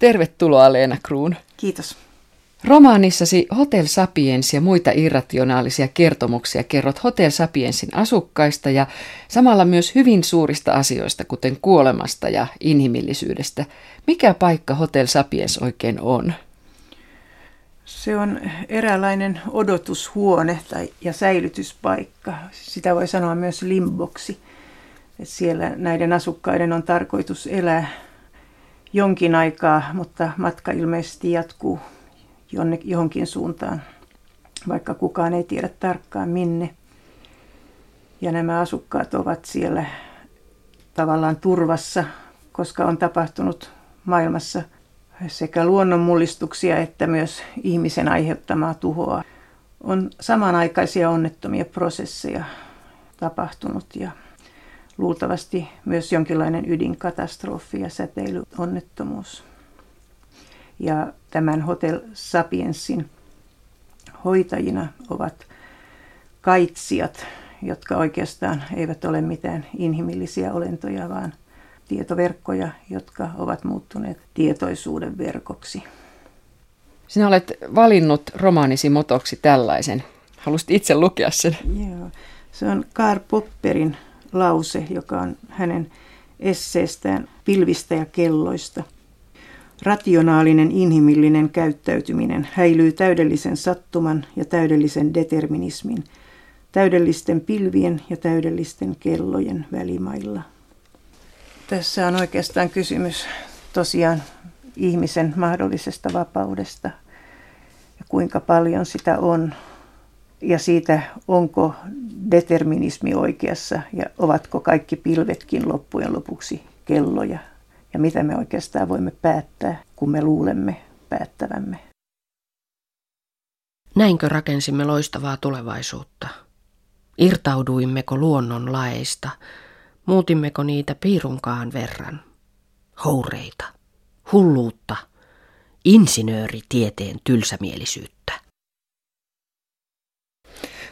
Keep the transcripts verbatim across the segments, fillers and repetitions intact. Tervetuloa Leena Krohn. Kiitos. Romaanissasi Hotel Sapiens ja muita irrationaalisia kertomuksia kerrot Hotel Sapiensin asukkaista ja samalla myös hyvin suurista asioista, kuten kuolemasta ja inhimillisyydestä. Mikä paikka Hotel Sapiens oikein on? Se on eräänlainen odotushuone tai, ja säilytyspaikka. Sitä voi sanoa myös limboksi. Siellä näiden asukkaiden on tarkoitus elää jonkin aikaa, mutta matka ilmeisesti jatkuu johonkin suuntaan, vaikka kukaan ei tiedä tarkkaan minne. Ja nämä asukkaat ovat siellä tavallaan turvassa, koska on tapahtunut maailmassa sekä luonnonmullistuksia että myös ihmisen aiheuttamaa tuhoa. On samanaikaisia onnettomia prosesseja tapahtunut ja luultavasti myös jonkinlainen ydinkatastrofi ja säteilyonnettomuus. Ja tämän Hotel Sapiensin hoitajina ovat kaitsijat, jotka oikeastaan eivät ole mitään inhimillisiä olentoja, vaan tietoverkkoja, jotka ovat muuttuneet tietoisuuden verkoksi. Sinä olet valinnut romaanisi motoksi tällaisen. Haluaisit itse lukea sen? Joo. Se on Karl Popperin lause, joka on hänen esseestään Pilvistä ja kelloista. Rationaalinen inhimillinen käyttäytyminen häilyy täydellisen sattuman ja täydellisen determinismin, täydellisten pilvien ja täydellisten kellojen välimailla. Tässä on oikeastaan kysymys tosiaan ihmisen mahdollisesta vapaudesta ja kuinka paljon sitä on ja siitä, onko determinismi oikeassa ja ovatko kaikki pilvetkin loppujen lopuksi kelloja. Ja mitä me oikeastaan voimme päättää, kun me luulemme päättävämme. Näinkö rakensimme loistavaa tulevaisuutta? Irtauduimmeko luonnon laeista? Muutimmeko niitä piirunkaan verran? Houreita, hulluutta, insinööritieteen tylsämielisyyttä.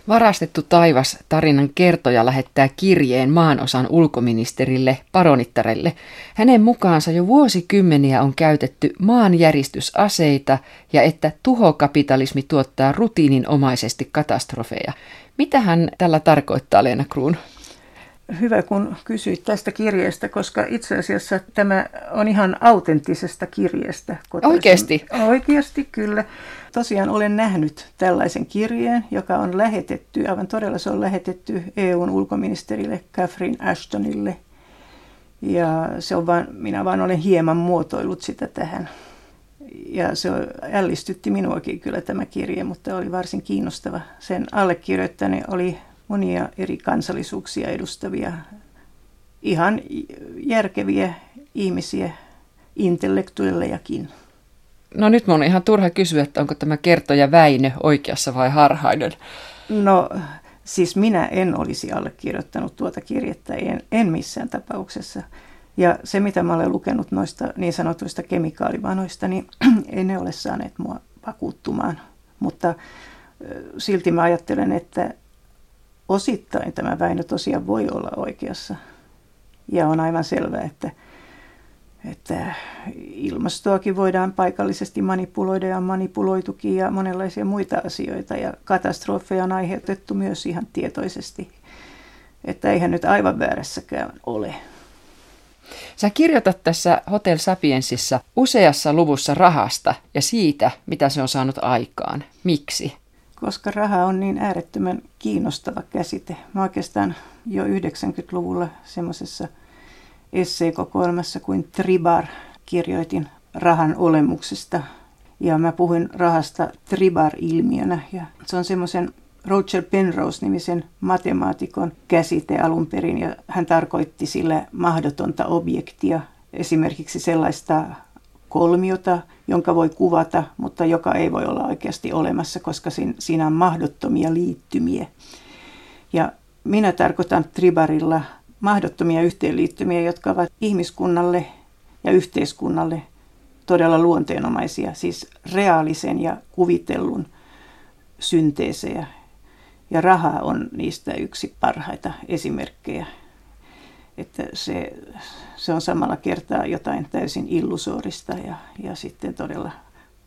Varastettu taivas tarinan kertoja lähettää kirjeen maanosan ulkoministerille paronittarelle. Hänen mukaansa jo vuosikymmeniä on käytetty maanjäristysaseita ja että tuhokapitalismi tuottaa rutiininomaisesti katastrofeja. Mitä hän tällä tarkoittaa, Leena Krohn? Hyvä, kun kysyit tästä kirjeestä, koska itse asiassa tämä on ihan autenttisesta kirjeestä. Kotoisin. Oikeasti? Oikeasti, kyllä. Tosiaan olen nähnyt tällaisen kirjeen, joka on lähetetty, aivan todella se on lähetetty E U:n ulkoministerille Catherine Ashtonille. Ja se on vaan, minä vaan olen hieman muotoillut sitä tähän. Ja se ällistytti minuakin kyllä tämä kirje, mutta oli varsin kiinnostava. Sen allekirjoittaneen oli monia eri kansallisuuksia edustavia, ihan järkeviä ihmisiä, intellektuellejakin. No nyt mun on ihan turha kysyä, että onko tämä kertoja Väinö oikeassa vai harhainen? No siis minä en olisi allekirjoittanut tuota kirjettä, en, en missään tapauksessa. Ja se mitä mä olen lukenut noista niin sanotuista kemikaalivanoista, niin ei ne ole saaneet mua vakuuttumaan. Mutta silti mä ajattelen, että osittain tämä Väinö tosiaan voi olla oikeassa. Ja on aivan selvää, että, että ilmastoakin voidaan paikallisesti manipuloida ja manipuloitukin ja monenlaisia muita asioita. Ja katastrofeja on aiheutettu myös ihan tietoisesti. Että eihän nyt aivan väärässäkään ole. Sä kirjoitat tässä Hotel Sapiensissa useassa luvussa rahasta ja siitä, mitä se on saanut aikaan. Miksi? Koska raha on niin äärettömän kiinnostava käsite. Mä oikeastaan jo yhdeksänkymmentäluvulla semmoisessa esseekokoelmassa kuin Tribar kirjoitin rahan olemuksesta. Ja mä puhuin rahasta Tribar-ilmiönä. Ja se on semmoisen Roger Penrose-nimisen matemaatikon käsite alun perin. Ja hän tarkoitti sillä mahdotonta objektia, esimerkiksi sellaista kolmiota, jonka voi kuvata, mutta joka ei voi olla oikeasti olemassa, koska siinä on mahdottomia liittymiä. Ja minä tarkoitan Tribarilla mahdottomia yhteenliittymiä, jotka ovat ihmiskunnalle ja yhteiskunnalle todella luonteenomaisia, siis reaalisen ja kuvitellun synteesejä. Ja raha on niistä yksi parhaita esimerkkejä. että se, se on samalla kertaa jotain täysin illusoorista ja, ja sitten todella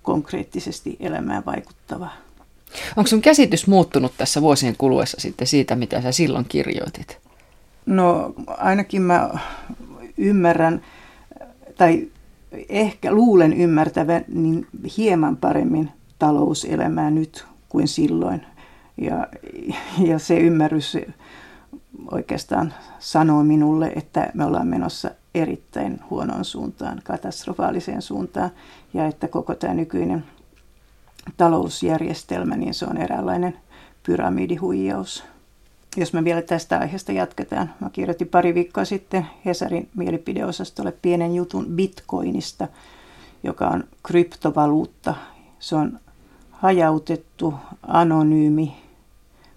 konkreettisesti elämään vaikuttavaa. Onko sun käsitys muuttunut tässä vuosien kuluessa sitten siitä, mitä sä silloin kirjoitit? No ainakin mä ymmärrän, tai ehkä luulen ymmärtävän niin hieman paremmin talouselämää nyt kuin silloin. Ja, ja se ymmärrys oikeastaan sanoo minulle, että me ollaan menossa erittäin huonoon suuntaan, katastrofaaliseen suuntaan, ja että koko tämä nykyinen talousjärjestelmä, niin se on eräänlainen pyramidihuijaus. Jos me vielä tästä aiheesta jatketaan, mä kirjoitin pari viikkoa sitten Hesarin mielipideosastolle pienen jutun Bitcoinista, joka on kryptovaluutta. Se on hajautettu, anonyymi,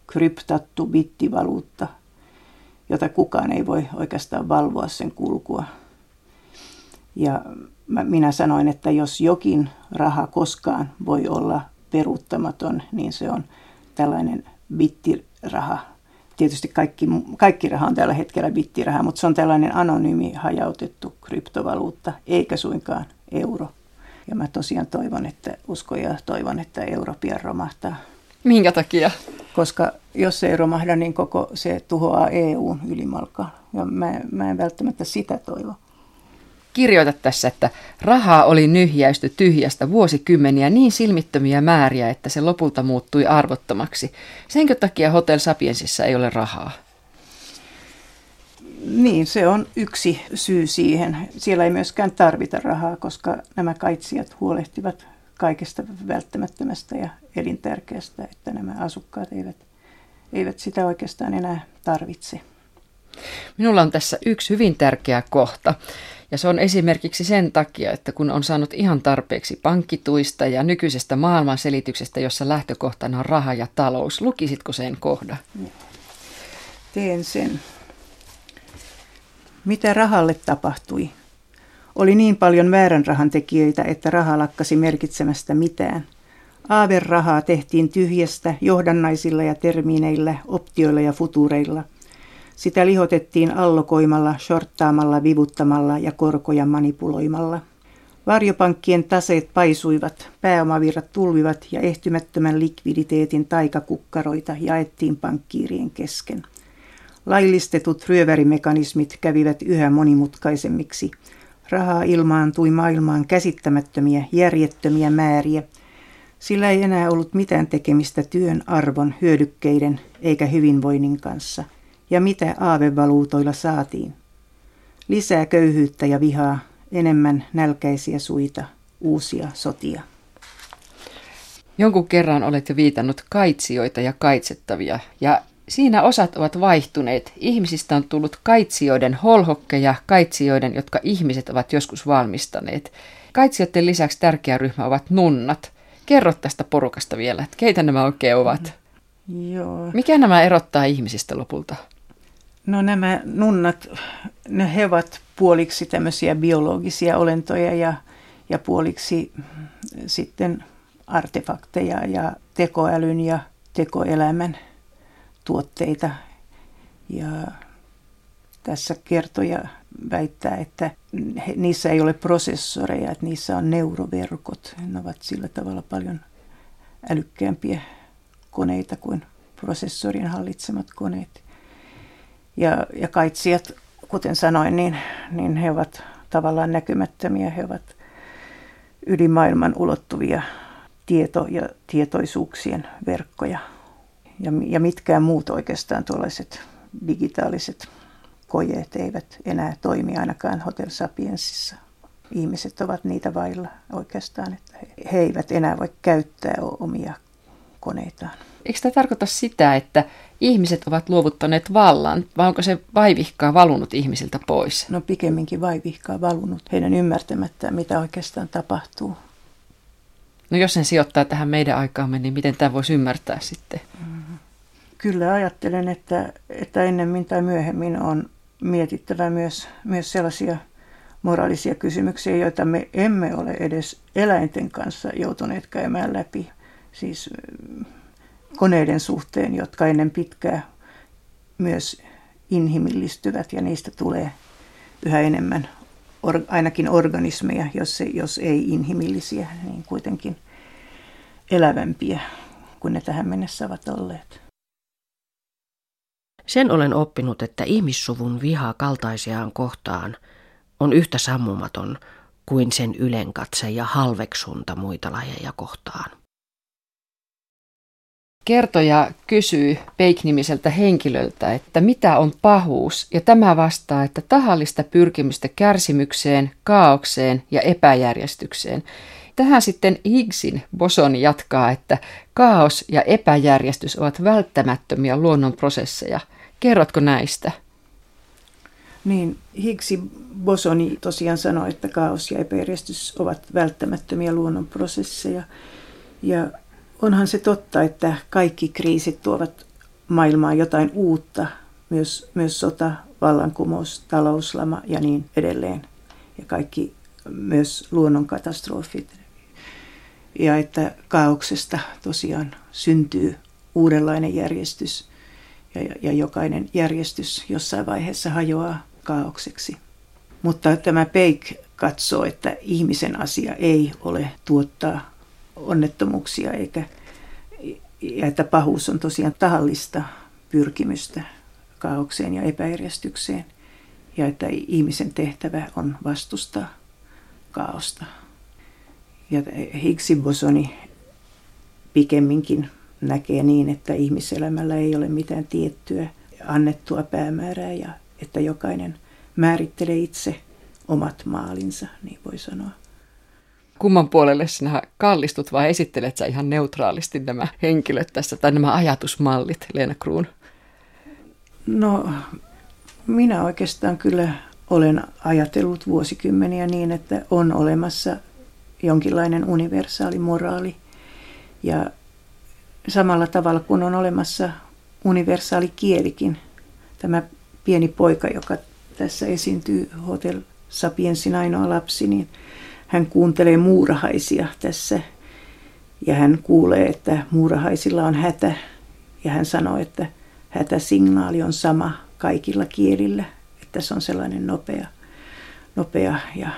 kryptattu bittivaluutta, jota kukaan ei voi oikeastaan valvoa sen kulkua. Ja minä sanoin, että jos jokin raha koskaan voi olla peruuttamaton, niin se on tällainen bittiraha. Tietysti kaikki, kaikki raha on tällä hetkellä bittiraha, mutta se on tällainen anonyymi hajautettu kryptovaluutta, eikä suinkaan euro. Ja mä tosiaan toivon, että uskon ja toivon, että euro pian romahtaa. Minkä takia? Koska jos se ei romahda, niin koko se tuhoaa E U:n ylimalkaan. Ja mä, mä en välttämättä sitä toivo. Kirjoitat tässä, että rahaa oli nyhjäysty tyhjästä vuosikymmeniä niin silmittömiä määriä, että se lopulta muuttui arvottomaksi. Senkö takia Hotel Sapiensissa ei ole rahaa? Niin, se on yksi syy siihen. Siellä ei myöskään tarvita rahaa, koska nämä kaitsijat huolehtivat kaikesta välttämättömästä ja elintärkeästä, että nämä asukkaat eivät, eivät sitä oikeastaan enää tarvitse. Minulla on tässä yksi hyvin tärkeä kohta. Ja se on esimerkiksi sen takia, että kun on saanut ihan tarpeeksi pankkituista ja nykyisestä maailmanselityksestä, jossa lähtökohtana on raha ja talous. Lukisitko sen kohdan? Teen sen. Mitä rahalle tapahtui? Oli niin paljon väärän rahan tekijöitä, että raha lakkasi merkitsemästä mitään. Aaverahaa tehtiin tyhjästä johdannaisilla ja termineillä, optioilla ja futureilla. Sitä lihotettiin allokoimalla, shorttaamalla, vivuttamalla ja korkoja manipuloimalla. Varjopankkien taseet paisuivat, pääomavirrat tulvivat ja ehtymättömän likviditeetin taikakukkaroita jaettiin pankkiirien kesken. Laillistetut ryövärimekanismit kävivät yhä monimutkaisemmiksi. Rahaa ilmaantui maailmaan käsittämättömiä, järjettömiä määriä. Sillä ei enää ollut mitään tekemistä työn, arvon, hyödykkeiden eikä hyvinvoinnin kanssa. Ja mitä aavevaluutoilla saatiin? Lisää köyhyyttä ja vihaa, enemmän nälkäisiä suita, uusia sotia. Jonkun kerran olet jo viitannut kaitsijoita ja kaitsettavia, ja siinä osat ovat vaihtuneet. Ihmisistä on tullut kaitsijoiden holhokkeja, kaitsijoiden, jotka ihmiset ovat joskus valmistaneet. Kaitsijoiden lisäksi tärkeä ryhmä ovat nunnat. Kerro tästä porukasta vielä, että keitä nämä oikein ovat? Joo. Mikä nämä erottaa ihmisistä lopulta? No nämä nunnat, ne he ovat puoliksi tämmöisiä biologisia olentoja ja, ja puoliksi sitten artefakteja ja tekoälyn ja tekoelämän tuotteita. Ja tässä kertoja väittää, että he, niissä ei ole prosessoreja, että niissä on neuroverkot. Ne ovat sillä tavalla paljon älykkäämpiä koneita kuin prosessorien hallitsemat koneet. Ja, ja kaitsijat, kuten sanoin, niin, niin he ovat tavallaan näkymättömiä, he ovat yli maailman ulottuvia tieto- ja tietoisuuksien verkkoja. Ja, ja mitkään muut oikeastaan tuollaiset digitaaliset kojeet eivät enää toimi ainakaan Hotel Sapiensissa. Ihmiset ovat niitä vailla oikeastaan, että he, he eivät enää voi käyttää omia koneitaan. Eikö tämä tarkoita sitä, että ihmiset ovat luovuttaneet vallan, vai onko se vaivihkaa valunut ihmisiltä pois? No pikemminkin vaivihkaa valunut heidän ymmärtämättä, mitä oikeastaan tapahtuu. No jos sen sijoittaa tähän meidän aikaamme, niin miten tämä voisi ymmärtää sitten? Mm-hmm. Kyllä ajattelen, että, että ennemmin tai myöhemmin on mietittävä myös, myös sellaisia moraalisia kysymyksiä, joita me emme ole edes eläinten kanssa joutuneet käymään läpi. Siis koneiden suhteen, jotka ennen pitkää myös inhimillistyvät ja niistä tulee yhä enemmän or, ainakin organismeja, jos, jos ei inhimillisiä, niin kuitenkin elävämpiä kuin ne tähän mennessä ovat olleet. Sen olen oppinut, että ihmissuvun viha kaltaisiaan kohtaan on yhtä sammumaton kuin sen ylenkatse ja halveksunta muita lajeja kohtaan. Kertoja kysyy Peik-nimiseltä henkilöltä, että mitä on pahuus, ja tämä vastaa, että tahallista pyrkimystä kärsimykseen, kaaukseen ja epäjärjestykseen. Tähän sitten Higgsin boson jatkaa, että kaos ja epäjärjestys ovat välttämättömiä luonnonprosesseja. Kerrotko näistä? Niin, Higgsin bosoni tosiaan sanoi, että kaos ja epäjärjestys ovat välttämättömiä luonnonprosesseja. Ja onhan se totta, että kaikki kriisit tuovat maailmaan jotain uutta, myös, myös sota, vallankumous, talouslama ja niin edelleen. Ja kaikki myös luonnonkatastrofit. Ja että kaauksesta tosiaan syntyy uudenlainen järjestys ja, ja jokainen järjestys jossain vaiheessa hajoaa kaaukseksi. Mutta tämä Peik katsoo, että ihmisen asia ei ole tuottaa onnettomuuksia, eikä, ja että pahuus on tosiaan tahallista pyrkimystä kaaukseen ja epäjärjestykseen, ja että ihmisen tehtävä on vastustaa kaaosta. Ja Higgsin bosoni pikemminkin näkee niin, että ihmiselämällä ei ole mitään tiettyä annettua päämäärää, ja että jokainen määrittelee itse omat maalinsa, niin voi sanoa. Kumman puolelle sinä kallistut vai esittelet sä ihan neutraalisti nämä henkilöt tässä tai nämä ajatusmallit, Leena Krohn? No, minä oikeastaan kyllä olen ajatellut vuosikymmeniä niin, että on olemassa jonkinlainen universaali moraali. Ja samalla tavalla kuin on olemassa universaali kielikin, tämä pieni poika, joka tässä esiintyy Hotel Sapiensin ainoa lapsi, niin hän kuuntelee muurahaisia tässä ja hän kuulee, että muurahaisilla on hätä ja hän sanoo, että hätäsignaali on sama kaikilla kielillä, että se on sellainen nopea, nopea ja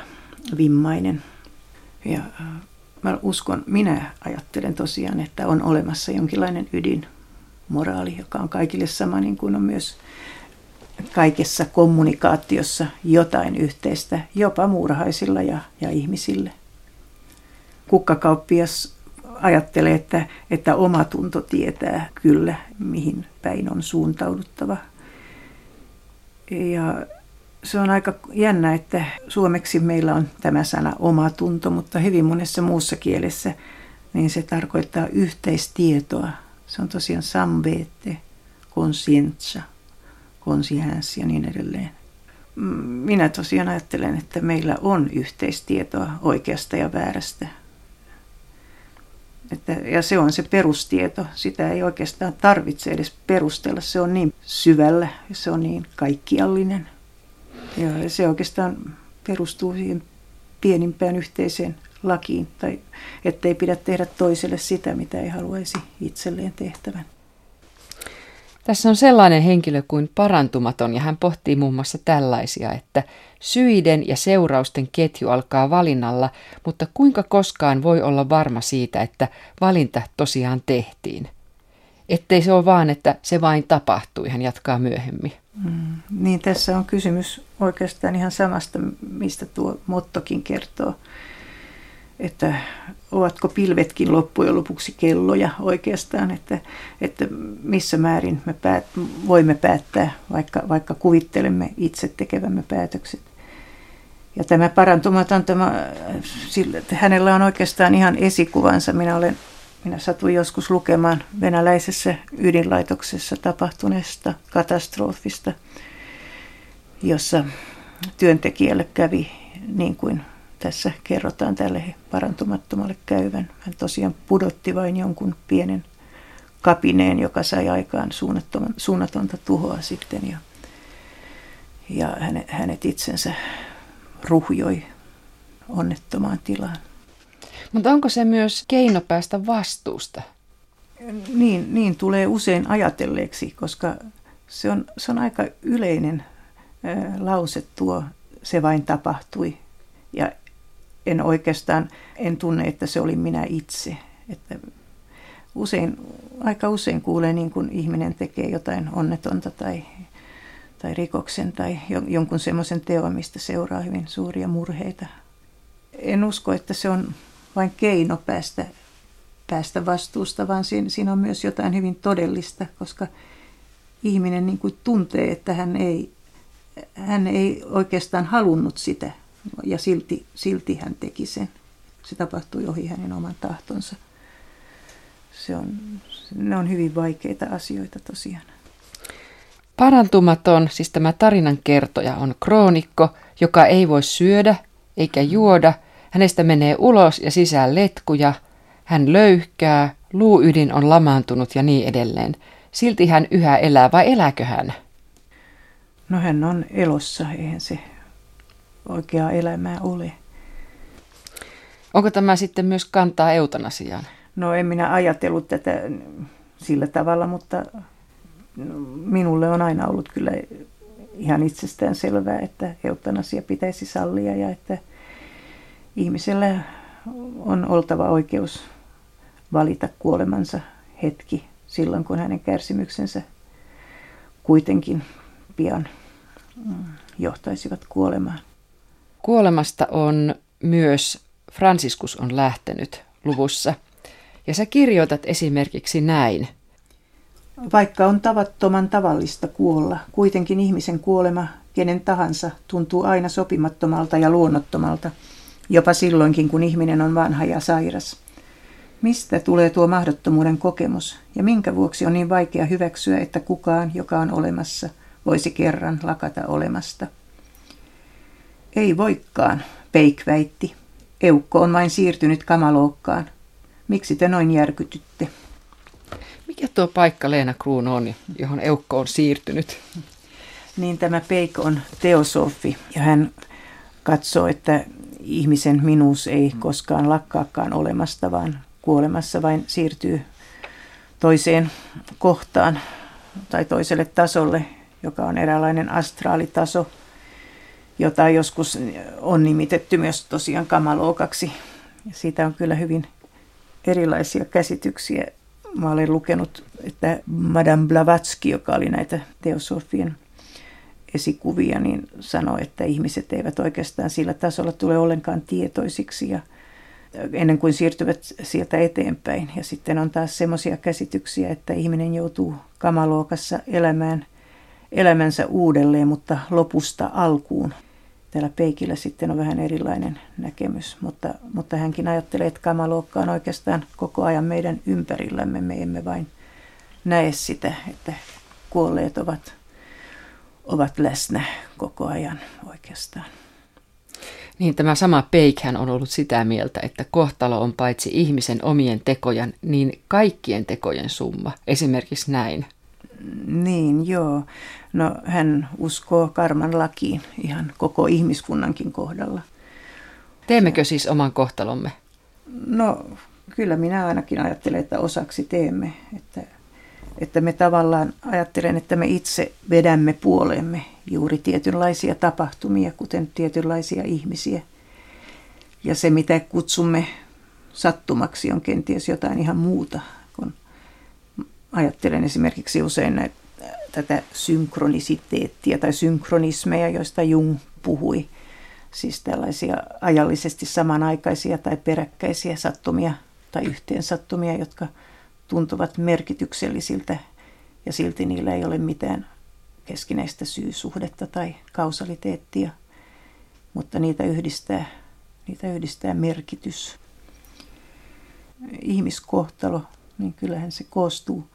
vimmainen. Ja mä uskon, minä ajattelen tosiaan, että on olemassa jonkinlainen ydinmoraali, joka on kaikille sama, niin kuin on myös kaikessa kommunikaatiossa jotain yhteistä, jopa muurahaisilla ja, ja ihmisillä. Kukkakauppias ajattelee, että, että omatunto tietää kyllä, mihin päin on suuntauduttava. Ja se on aika jännä, että suomeksi meillä on tämä sana omatunto, mutta hyvin monessa muussa kielessä niin se tarkoittaa yhteistietoa. Se on tosiaan samvete, conscientia. Konsienssi ja niin edelleen. Minä tosiaan ajattelen, että meillä on yhteistietoa oikeasta ja väärästä. Että, ja se on se perustieto. Sitä ei oikeastaan tarvitse edes perustella. Se on niin syvällä, se on niin kaikkiallinen. Ja se oikeastaan perustuu siihen pienimpään yhteiseen lakiin, tai ettei pidä tehdä toiselle sitä, mitä ei haluaisi itselleen tehtävän. Tässä on sellainen henkilö kuin parantumaton, ja hän pohtii muun muassa tällaisia, että syiden ja seurausten ketju alkaa valinnalla, mutta kuinka koskaan voi olla varma siitä, että valinta tosiaan tehtiin? Ettei se ole vaan, että se vain tapahtui, hän jatkaa myöhemmin. Mm, niin tässä on kysymys oikeastaan ihan samasta, mistä tuo mottokin kertoo, että ovatko pilvetkin loppujen lopuksi kelloja oikeastaan, että, että missä määrin me päät, voimme päättää, vaikka, vaikka kuvittelemme itse tekevämme päätökset. Ja tämä parantumaton, tämä, sillä, hänellä on oikeastaan ihan esikuvansa. Minä, olen, minä satuin joskus lukemaan venäläisessä ydinlaitoksessa tapahtuneesta katastrofista, jossa työntekijälle kävi niin kuin tässä kerrotaan tälle parantumattomalle käyvän. Hän tosiaan pudotti vain jonkun pienen kapineen, joka sai aikaan suunnatonta tuhoa sitten. Ja, ja hänet itsensä ruhjoi onnettomaan tilaan. Mutta onko se myös keino päästä vastuusta? Niin, niin tulee usein ajatelleeksi, koska Se on, se on aika yleinen ää, lause tuo, se vain tapahtui. Ja en oikeastaan, en tunne, että se oli minä itse. Että usein, aika usein kuulee niin kuin ihminen tekee jotain onnetonta tai, tai rikoksen tai jonkun semmoisen teon, mistä seuraa hyvin suuria murheita. En usko, että se on vain keino päästä, päästä vastuusta, vaan siinä, siinä on myös jotain hyvin todellista, koska ihminen niin kuin tuntee, että hän ei, hän ei oikeastaan halunnut sitä ja silti, silti hän teki sen. Se tapahtui ohi hänen oman tahtonsa. Se on, ne on hyvin vaikeita asioita tosiaan. Parantumaton, siis tämä tarinan kertoja on kroonikko, joka ei voi syödä eikä juoda. Hänestä menee ulos ja sisään letkuja. Hän löyhkää, luuydin on lamaantunut ja niin edelleen. Silti hän yhä elää, vai elääkö hän? No hän on elossa, eihän se oikeaa elämää ole. Onko tämä sitten myös kantaa eutanasiaan? No en minä ajatellut tätä sillä tavalla, mutta minulle on aina ollut kyllä ihan itsestään selvää, että eutanasia pitäisi sallia ja että ihmisellä on oltava oikeus valita kuolemansa hetki silloin, kun hänen kärsimyksensä kuitenkin pian johtaisivat kuolemaan. Kuolemasta on myös Franciscus on lähtenyt luvussa. Ja sä kirjoitat esimerkiksi näin. Vaikka on tavattoman tavallista kuolla, kuitenkin ihmisen kuolema, kenen tahansa, tuntuu aina sopimattomalta ja luonnottomalta, jopa silloinkin, kun ihminen on vanha ja sairas. Mistä tulee tuo mahdottomuuden kokemus, ja minkä vuoksi on niin vaikea hyväksyä, että kukaan, joka on olemassa, voisi kerran lakata olemasta? Ei voikaan, Peik väitti. Eukko on vain siirtynyt Kamalookkaan. Miksi te noin järkytytte? Mikä tuo paikka Leena Krohn on, johon eukko on siirtynyt? Niin tämä Peik on teosofi, ja hän katsoo, että ihmisen minuus ei koskaan lakkaakaan olemasta, vaan kuolemassa vain siirtyy toiseen kohtaan tai toiselle tasolle, joka on eräänlainen astraalitaso, jota joskus on nimitetty myös tosiaan kamalokaksi. Siitä on kyllä hyvin erilaisia käsityksiä. Mä olen lukenut, että Madame Blavatsky, joka oli näitä teosofien esikuvia, niin sanoi, että ihmiset eivät oikeastaan sillä tasolla tule ollenkaan tietoisiksi ja ennen kuin siirtyvät sieltä eteenpäin. Ja sitten on taas semmoisia käsityksiä, että ihminen joutuu kamalookassa elämään elämänsä uudelleen, mutta lopusta alkuun. Täällä Peikillä sitten on vähän erilainen näkemys, mutta, mutta hänkin ajattelee, että kamalookka on oikeastaan koko ajan meidän ympärillämme. Me emme vain näe sitä, että kuolleet ovat, ovat läsnä koko ajan oikeastaan. Niin tämä sama Peikhän on ollut sitä mieltä, että kohtalo on paitsi ihmisen omien tekojen, niin kaikkien tekojen summa. Esimerkiksi näin. Niin, joo. No hän uskoo karman lakiin ihan koko ihmiskunnankin kohdalla. Teemmekö siis oman kohtalomme? No kyllä minä ainakin ajattelen, että osaksi teemme. Että, että me tavallaan ajattelen, että me itse vedämme puoleemme juuri tietynlaisia tapahtumia, kuten tietynlaisia ihmisiä. Ja se, mitä kutsumme sattumaksi, on kenties jotain ihan muuta. Ajattelen esimerkiksi usein näitä, tätä synkronisiteettia tai synkronismeja, joista Jung puhui. Siis tällaisia ajallisesti samanaikaisia tai peräkkäisiä sattumia tai yhteensattumia, jotka tuntuvat merkityksellisiltä ja silti niillä ei ole mitään keskinäistä syysuhdetta tai kausaliteettia, mutta niitä yhdistää, niitä yhdistää merkitys. Ihmiskohtalo, niin kyllähän se koostuu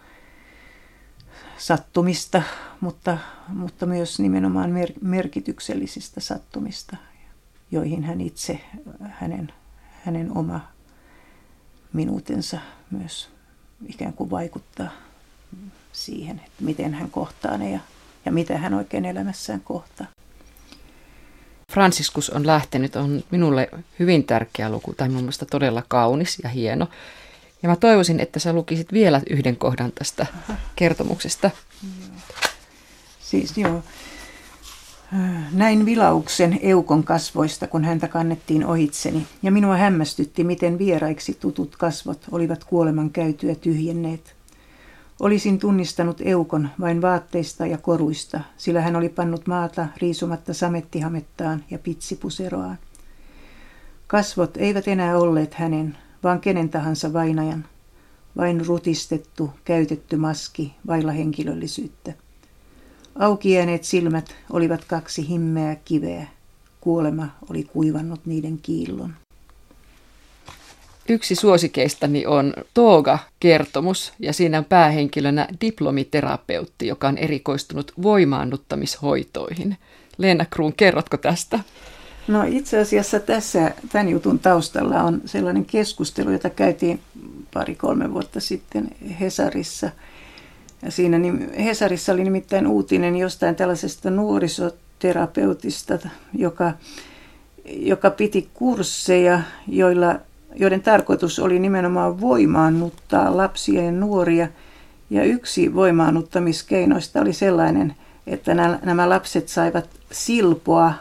sattumista, mutta, mutta myös nimenomaan mer- merkityksellisistä sattumista, joihin hän itse, hänen, hänen oma minuutensa myös ikään kuin vaikuttaa siihen, että miten hän kohtaa ne ja, ja mitä hän oikein elämässään kohtaa. Franciscus on lähtenyt, on minulle hyvin tärkeä luku, tai mun mielestä todella kaunis ja hieno. Ja mä toivoisin, että sä lukisit vielä yhden kohdan tästä kertomuksesta. Siis joo. Näin vilauksen eukon kasvoista, kun häntä kannettiin ohitseni, ja minua hämmästytti, miten vieraiksi tutut kasvot olivat kuoleman käytyä tyhjenneet. Olisin tunnistanut eukon vain vaatteista ja koruista, sillä hän oli pannut maata riisumatta samettihamettaan ja pitsipuseroaan. Kasvot eivät enää olleet hänen, vaan kenen tahansa vainajan. Vain rutistettu, käytetty maski vailla henkilöllisyyttä. Auki jääneet silmät olivat kaksi himmeää kiveä. Kuolema oli kuivannut niiden kiillon. Yksi suosikeistani on Tooga-kertomus, ja siinä on päähenkilönä diplomiterapeutti, joka on erikoistunut voimaannuttamishoitoihin. Leena Krohn, kerrotko tästä? No itse asiassa tässä tämän jutun taustalla on sellainen keskustelu, jota käytiin pari-kolme vuotta sitten Hesarissa. Ja siinä Hesarissa oli nimittäin uutinen jostain tällaisesta nuorisoterapeutista, joka, joka piti kursseja, joilla, joiden tarkoitus oli nimenomaan voimaannuttaa lapsia ja nuoria. Ja yksi voimaannuttamiskeinoista oli sellainen, että nämä lapset saivat silpoa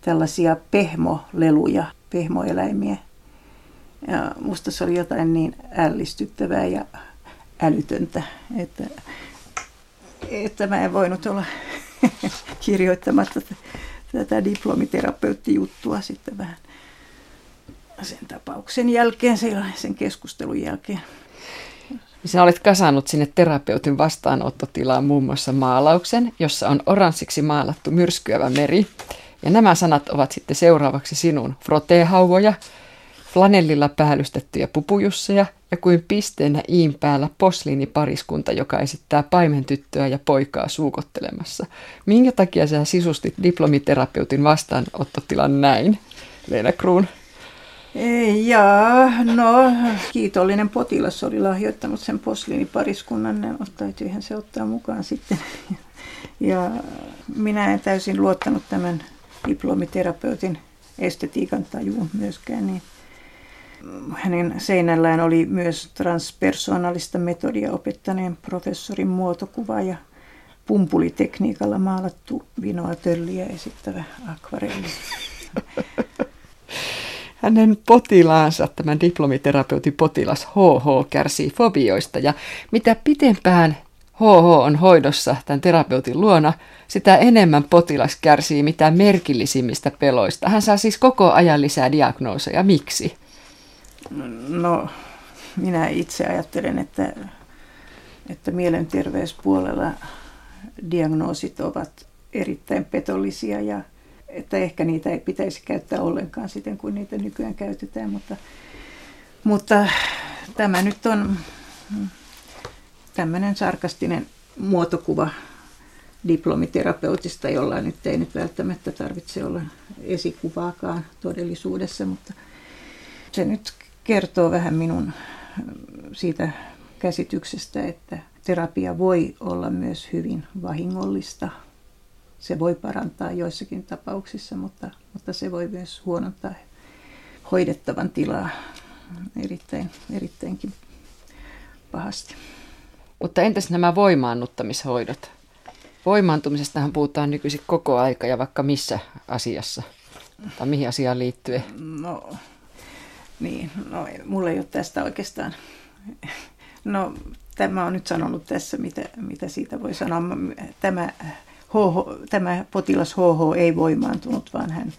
tällaisia pehmoleluja, pehmoeläimiä. Ja musta se oli jotain niin ällistyttävää ja älytöntä, että, että mä en voinut olla kirjoittamatta tätä diplomiterapeuttiuttua sitten vähän sen tapauksen jälkeen, sen keskustelun jälkeen. Sinä olet kasannut sinne terapeutin vastaanottotilaan muun muassa maalauksen, jossa on oranssiksi maalattu myrskyävä meri. Ja nämä sanat ovat sitten seuraavaksi sinun: frotee-hauvoja, flanellilla päällystettyjä pupujusseja ja kuin pisteenä iin päällä posliinipariskunta, joka esittää paimentyttöä ja poikaa suukottelemassa. Minkä takia sä sisustit diplomiterapeutin vastaanottotilan näin, Leena Krohn? Jaa, no kiitollinen potilas oli lahjoittanut sen posliinipariskunnan, ne täytyyhän se ottaa mukaan sitten. Ja minä en täysin luottanut tämän diplomiterapeutin estetiikan tajuun myöskään. Niin hänen seinällään oli myös transpersoonallista metodia opettaneen professorin muotokuva ja pumpulitekniikalla maalattu vinoa tölliä esittävä akvarelli. Hänen potilaansa, tämän diplomiterapeutin potilas H H, kärsii fobioista, ja mitä pitempään H H on hoidossa tämän terapeutin luona, sitä enemmän potilas kärsii mitä merkillisimmistä peloista. Hän saa siis koko ajan lisää diagnooseja. Miksi? No, minä itse ajattelen, että, että mielenterveyspuolella diagnoosit ovat erittäin petollisia ja että ehkä niitä ei pitäisi käyttää ollenkaan siten, kun niitä nykyään käytetään. Mutta, mutta tämä nyt on tämmöinen sarkastinen muotokuva diplomiterapeutista, jolla nyt ei nyt välttämättä tarvitse olla esikuvaakaan todellisuudessa, mutta se nyt kertoo vähän minun siitä käsityksestä, että terapia voi olla myös hyvin vahingollista. Se voi parantaa joissakin tapauksissa, mutta, mutta se voi myös huonontaa hoidettavan tilaa erittäin, erittäinkin pahasti. Mutta entäs nämä voimaannuttamishoidot? Voimaantumisestahan puhutaan nykyisin koko aika ja vaikka missä asiassa tai mihin asiaan liittyen? No, niin, no mulla ei ole tästä oikeastaan. No, tämä on nyt sanonut tässä, mitä, mitä siitä voi sanoa. Tämä, H H, tämä potilas H H ei voimaantunut, vaan hän,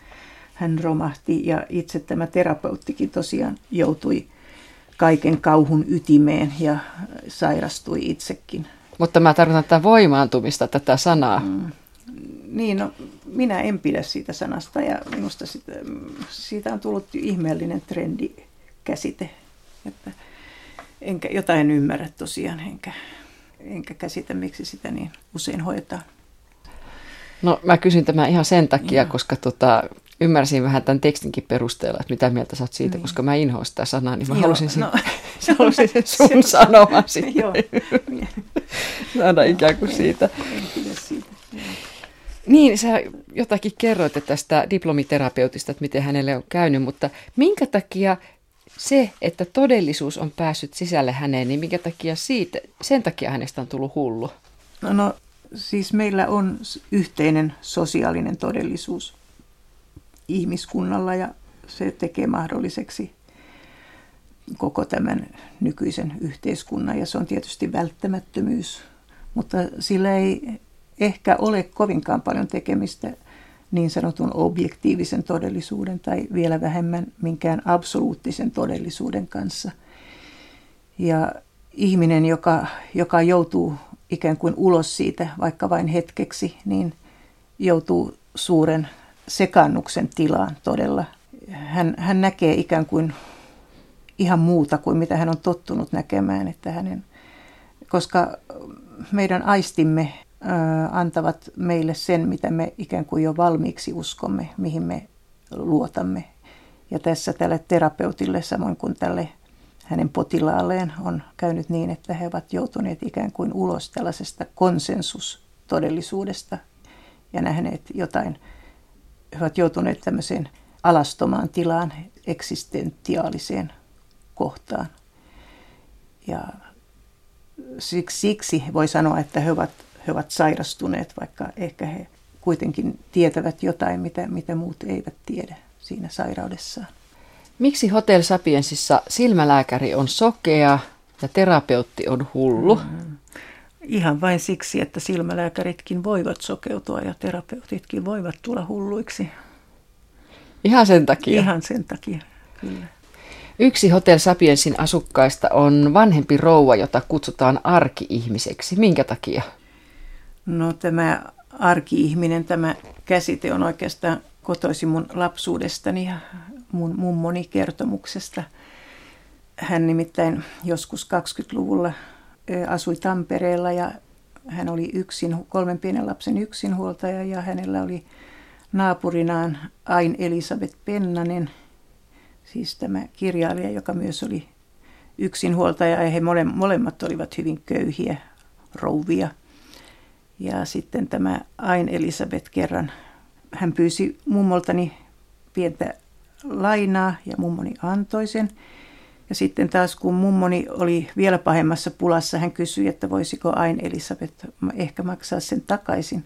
hän romahti, ja itse tämä terapeuttikin tosiaan joutui kaiken kauhun ytimeen ja sairastui itsekin. Mutta mä tarkoitan tätä voimaantumista, tätä sanaa. Mm. Niin, no, minä en pidä siitä sanasta, ja minusta sitä, siitä on tullut ihmeellinen trendikäsite. Että enkä, jota en ymmärrä tosiaan, enkä, enkä käsitä, miksi sitä niin usein hoidetaan. No, mä kysyn tämän ihan sen takia, no. koska tota, ymmärsin vähän tämän tekstinkin perusteella, että mitä mieltä sä oot siitä, niin. koska mä inhoan sitä sanaa, niin mä joo, halusin sen, no, halusin sen sun se, sanomaan se, sitten. Joo. Saada no, ikään kuin en, siitä. En pidä siitä. Niin, sä jotakin kerroit tästä diplomiterapeutista, että miten hänelle on käynyt, mutta minkä takia se, että todellisuus on päässyt sisälle häneen, niin minkä takia siitä, sen takia hänestä on tullut hullu? No, no Siis meillä on yhteinen sosiaalinen todellisuus ihmiskunnalla ja se tekee mahdolliseksi koko tämän nykyisen yhteiskunnan ja se on tietysti välttämättömyys, mutta sillä ei ehkä ole kovinkaan paljon tekemistä niin sanotun objektiivisen todellisuuden tai vielä vähemmän minkään absoluuttisen todellisuuden kanssa. Ja ihminen, joka, joka joutuu ikään kuin ulos siitä, vaikka vain hetkeksi, niin joutuu suuren sekannuksen tilaan todella. Hän, hän näkee ikään kuin ihan muuta kuin mitä hän on tottunut näkemään, että hänen, koska meidän aistimme ö, antavat meille sen, mitä me ikään kuin jo valmiiksi uskomme, mihin me luotamme. Ja tässä tälle terapeutille samoin kuin tälle hänen potilaalleen on käynyt niin, että he ovat joutuneet ikään kuin ulos tällaisesta konsensustodellisuudesta ja nähneet jotain. He ovat joutuneet tämmöiseen alastomaan tilaan, eksistentiaaliseen kohtaan. Ja siksi, siksi voi sanoa, että he ovat, he ovat sairastuneet, vaikka ehkä he kuitenkin tietävät jotain, mitä, mitä muut eivät tiedä siinä sairaudessaan. Miksi Hotel Sapiensissa silmälääkäri on sokea ja terapeutti on hullu? Mm-hmm. Ihan vain siksi, että silmälääkäritkin voivat sokeutua ja terapeutitkin voivat tulla hulluiksi. Ihan sen takia? Ihan sen takia, kyllä. Yksi Hotel Sapiensin asukkaista on vanhempi rouva, jota kutsutaan arki-ihmiseksi. Minkä takia? No tämä arki-ihminen, tämä käsite on oikeastaan kotoisin mun lapsuudestani ja mun mummoni kertomuksesta. Hän nimittäin joskus kaksikymmentäluvulla asui Tampereella ja hän oli yksin, kolmen pienen lapsen yksinhuoltaja ja hänellä oli naapurinaan Ain Elisabeth Pennanen, siis tämä kirjailija, joka myös oli yksinhuoltaja ja he molemmat olivat hyvin köyhiä rouvia. Ja sitten tämä Ain Elisabeth kerran, hän pyysi mummoltani pientä lainaa ja mummoni antoi sen. Ja sitten taas kun mummoni oli vielä pahemmassa pulassa, hän kysyi, että voisiko Ain Elisabeth ehkä maksaa sen takaisin,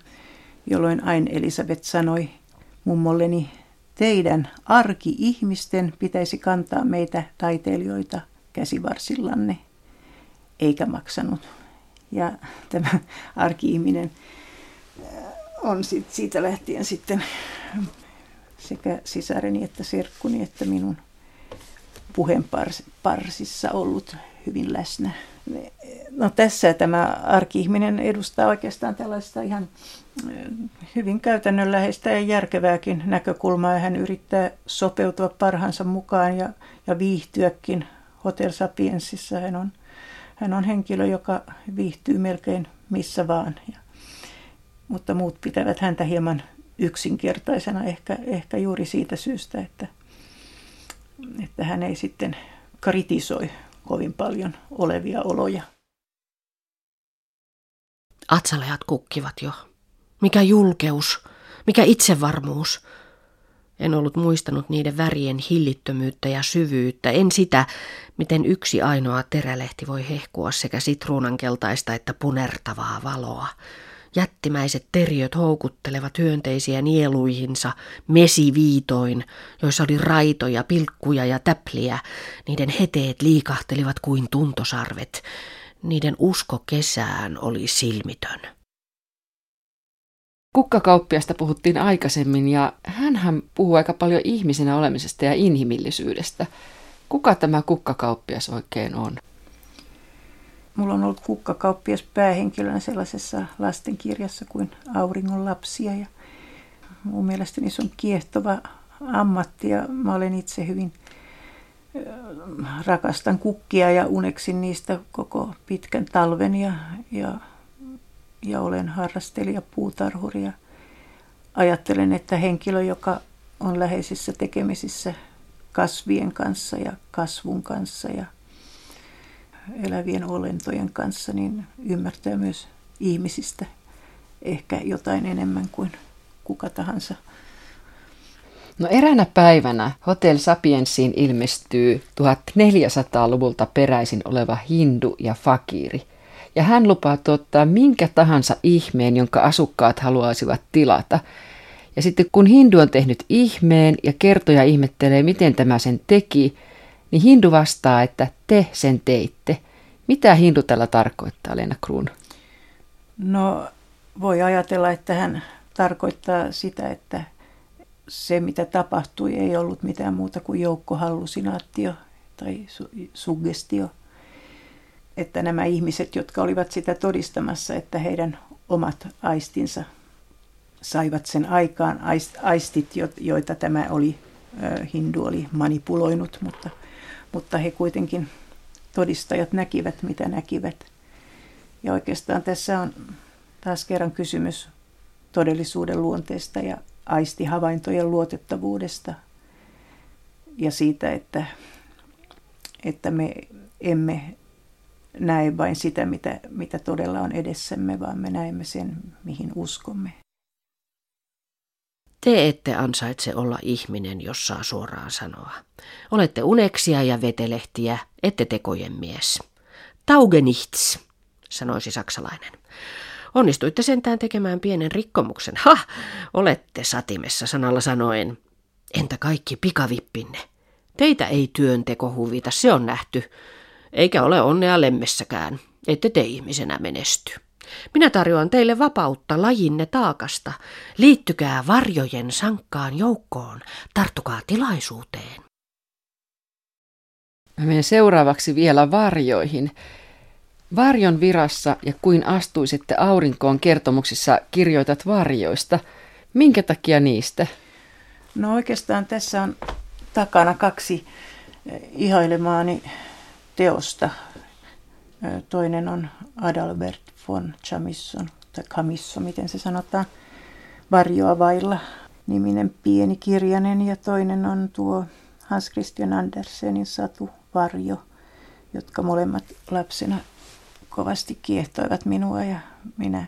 jolloin Ain Elisabeth sanoi mummolleni, teidän arki-ihmisten pitäisi kantaa meitä taiteilijoita käsivarsillanne, eikä maksanut. Ja tämä arki-ihminen on siitä lähtien sitten sekä sisareni että serkkuni että minun puheenparsissa ollut hyvin läsnä. No tässä tämä arki-ihminen edustaa oikeastaan tällaista ihan hyvin käytännönläheistä ja järkevääkin näkökulmaa. Hän yrittää sopeutua parhaansa mukaan ja, ja viihtyäkin Hotel Sapiensissa. Hän on, hän on henkilö, joka viihtyy melkein missä vaan. Ja, mutta muut pitävät häntä hieman yksinkertaisena ehkä, ehkä juuri siitä syystä, että että hän ei sitten kritisoi kovin paljon olevia oloja. Atsalajat kukkivat jo. Mikä julkeus, mikä itsevarmuus. En ollut muistanut niiden värien hillittömyyttä ja syvyyttä, en sitä, miten yksi ainoa terälehti voi hehkua sekä sitruunankeltaista että punertavaa valoa. Jättimäiset teriöt houkuttelevat hyönteisiä nieluihinsa mesiviitoin, joissa oli raitoja, pilkkuja ja täpliä. Niiden heteet liikahtelivat kuin tuntosarvet. Niiden usko kesään oli silmitön. Kukkakauppiasta puhuttiin aikaisemmin ja hänhän puhuu aika paljon ihmisenä olemisesta ja inhimillisyydestä. Kuka tämä kukkakauppias oikein on? Mulla on ollut kukkakauppias päähenkilönä sellaisessa lastenkirjassa kuin Auringon lapsia. Ja mun mielestäni se on kiehtova ammatti ja mä olen itse hyvin rakastan kukkia ja uneksin niistä koko pitkän talven ja, ja, ja olen harrastelija, puutarhuri. Ja ajattelen, että henkilö, joka on läheisissä tekemisissä kasvien kanssa ja kasvun kanssa ja elävien olentojen kanssa, niin ymmärtää myös ihmisistä ehkä jotain enemmän kuin kuka tahansa. No eräänä päivänä Hotel Sapiensiin ilmestyy neljätoistasataluvulta peräisin oleva hindu ja fakiri, ja hän lupaa tuottaa minkä tahansa ihmeen, jonka asukkaat haluaisivat tilata. Ja sitten kun hindu on tehnyt ihmeen ja kertoja ihmettelee, miten tämä sen teki, niin hindu vastaa, että te sen teitte. Mitä hindu tällä tarkoittaa, Leena Krohn? No voi ajatella, että hän tarkoittaa sitä, että se mitä tapahtui ei ollut mitään muuta kuin joukkohallusinaatio tai su- suggestio. Että nämä ihmiset, jotka olivat sitä todistamassa, että heidän omat aistinsa saivat sen aikaan, aistit, joita tämä oli, hindu oli manipuloinut, mutta, mutta he kuitenkin, todistajat näkivät, mitä näkivät. Ja oikeastaan tässä on taas kerran kysymys todellisuuden luonteesta ja aistihavaintojen luotettavuudesta ja siitä, että, että me emme näe vain sitä, mitä, mitä todella on edessämme, vaan me näemme sen, mihin uskomme. Te ette ansaitse olla ihminen, jos saa suoraan sanoa. Olette uneksia ja vetelehtiä, ette tekojen mies. Taugenichts, sanoisi saksalainen. Onnistuitte sentään tekemään pienen rikkomuksen. Ha, olette satimessa sanalla sanoen. Entä kaikki pikavippinne? Teitä ei työnteko huvita, se on nähty. Eikä ole onnea lemmessäkään, ette te ihmisenä menesty. Minä tarjoan teille vapautta lajinne taakasta. Liittykää varjojen sankkaan joukkoon. Tarttukaa tilaisuuteen. Mä menen seuraavaksi vielä varjoihin. Varjon virassa ja kuin astuisitte aurinkoon kertomuksissa kirjoitat varjoista. Minkä takia niistä? No oikeastaan tässä on takana kaksi ihailemaani teosta. Toinen on Adalbert von Chamisson, tai Chamisso, miten se sanotaan, Varjoa vailla niminen pieni kirjanen, ja toinen on tuo Hans Christian Andersenin satu Varjo, jotka molemmat lapsena kovasti kiehtoivat minua, ja minä,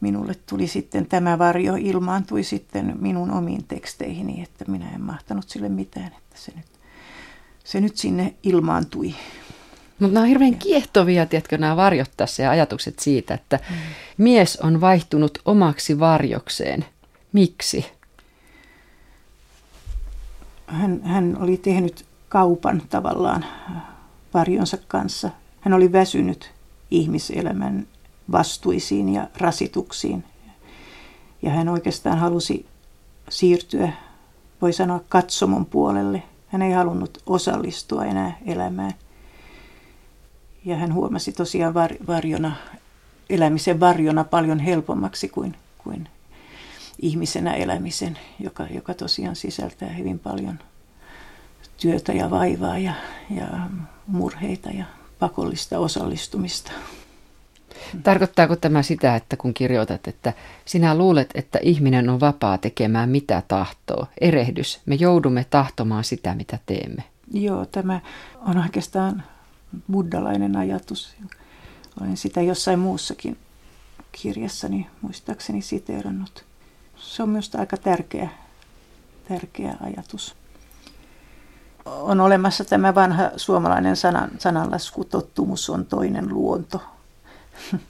minulle tuli sitten tämä varjo, ilmaantui sitten minun omiin teksteihini, että minä en mahtanut sille mitään, että se nyt, se nyt sinne ilmaantui. Mutta nämä on hirveän kiehtovia, tiedätkö, nämä varjot tässä ja ajatukset siitä, että mm. mies on vaihtunut omaksi varjokseen. Miksi? Hän, hän oli tehnyt kaupan tavallaan varjonsa kanssa. Hän oli väsynyt ihmiselämän vastuisiin ja rasituksiin. Ja hän oikeastaan halusi siirtyä, voi sanoa, katsomon puolelle. Hän ei halunnut osallistua enää elämään. Ja hän huomasi tosiaan var, varjona, elämisen varjona paljon helpommaksi kuin, kuin ihmisenä elämisen, joka, joka tosiaan sisältää hyvin paljon työtä ja vaivaa ja, ja murheita ja pakollista osallistumista. Tarkoittaako tämä sitä, että kun kirjoitat, että sinä luulet, että ihminen on vapaa tekemään mitä tahtoo? Erehdys, me joudumme tahtomaan sitä, mitä teemme. Joo, tämä on oikeastaan buddhalainen ajatus. Olen sitä jossain muussakin kirjassani muistaakseni siteerannut. Se on myös aika tärkeä, tärkeä ajatus. On olemassa tämä vanha suomalainen sanan, sananlasku, tottumus on toinen luonto.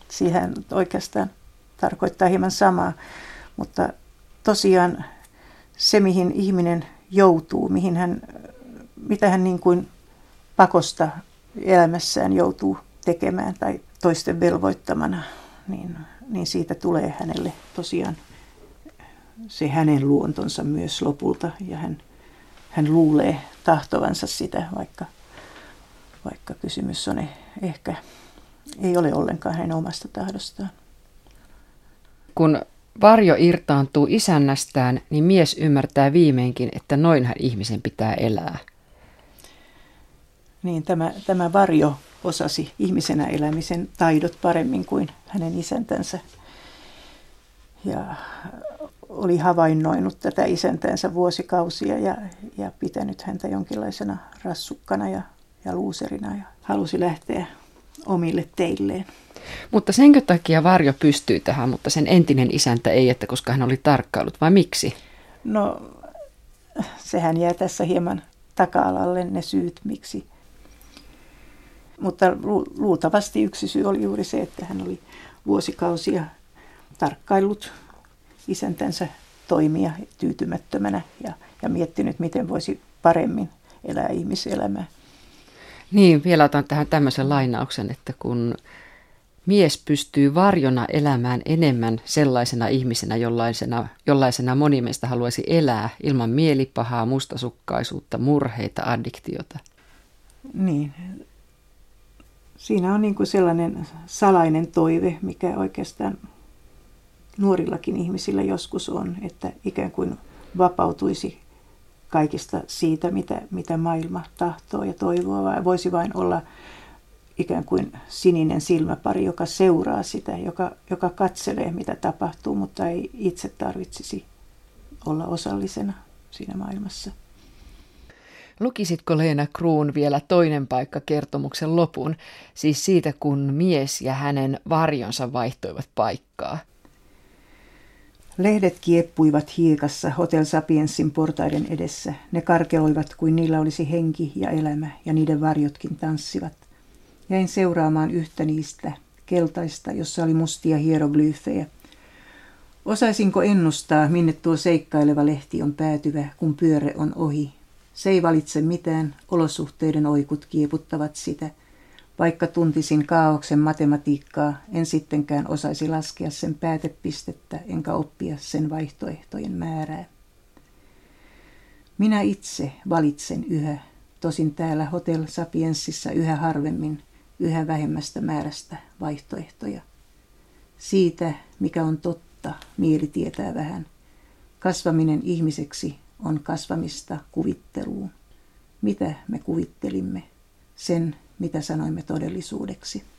Siihen oikeastaan tarkoittaa hieman samaa, mutta tosiaan se, mihin ihminen joutuu, mihin hän, mitä hän niin kuin pakosta elämässään joutuu tekemään tai toisten velvoittamana, niin, niin siitä tulee hänelle tosiaan se hänen luontonsa myös lopulta. Ja hän, hän luulee tahtovansa sitä, vaikka, vaikka kysymys on ehkä, ei ole ollenkaan hänen omasta tahdostaan. Kun varjo irtaantuu isännästään, niin mies ymmärtää viimeinkin, että noinhan ihmisen pitää elää. Niin tämä, tämä varjo osasi ihmisenä elämisen taidot paremmin kuin hänen isäntänsä. Ja oli havainnoinut tätä isäntänsä vuosikausia ja, ja pitänyt häntä jonkinlaisena rassukkana ja, ja luuserina ja halusi lähteä omille teilleen. Mutta senkö takia varjo pystyy tähän, mutta sen entinen isäntä ei, että koska hän oli tarkkaillut, vai miksi? No sehän jää tässä hieman taka-alalle ne syyt, miksi. Mutta luultavasti yksi syy oli juuri se, että hän oli vuosikausia tarkkaillut isäntänsä toimia tyytymättömänä ja, ja miettinyt, miten voisi paremmin elää ihmiselämää. Niin, vielä otan tähän tämmöisen lainauksen, että kun mies pystyy varjona elämään enemmän sellaisena ihmisenä, jollaisena, jollaisena moni meistä haluaisi elää ilman mielipahaa, mustasukkaisuutta, murheita, addiktiota. Niin, siinä on niin kuin sellainen salainen toive, mikä oikeastaan nuorillakin ihmisillä joskus on, että ikään kuin vapautuisi kaikista siitä, mitä, mitä maailma tahtoo ja toivoo, vai voisi vain olla ikään kuin sininen silmäpari, joka seuraa sitä, joka, joka katselee, mitä tapahtuu, mutta ei itse tarvitsisi olla osallisena siinä maailmassa. Lukisitko Leena Krohn vielä toinen paikka kertomuksen lopun, siis siitä, kun mies ja hänen varjonsa vaihtoivat paikkaa? Lehdet kieppuivat hiekassa Hotel Sapiensin portaiden edessä. Ne karkeloivat kuin niillä olisi henki ja elämä, ja niiden varjotkin tanssivat. Jäin seuraamaan yhtä niistä, keltaista, jossa oli mustia hieroglyfejä. Osaisinko ennustaa, minne tuo seikkaileva lehti on päätyvä, kun pyörre on ohi? Se ei valitse mitään, olosuhteiden oikut kieputtavat sitä. Vaikka tuntisin kaaoksen matematiikkaa, en sittenkään osaisi laskea sen päätepistettä, enkä oppia sen vaihtoehtojen määrää. Minä itse valitsen yhä, tosin täällä Hotel Sapiensissa yhä harvemmin, yhä vähemmästä määrästä vaihtoehtoja. Siitä, mikä on totta, mieli tietää vähän. Kasvaminen ihmiseksi on kasvamista kuvitteluun. Mitä me kuvittelimme? Sen, mitä sanoimme todellisuudeksi.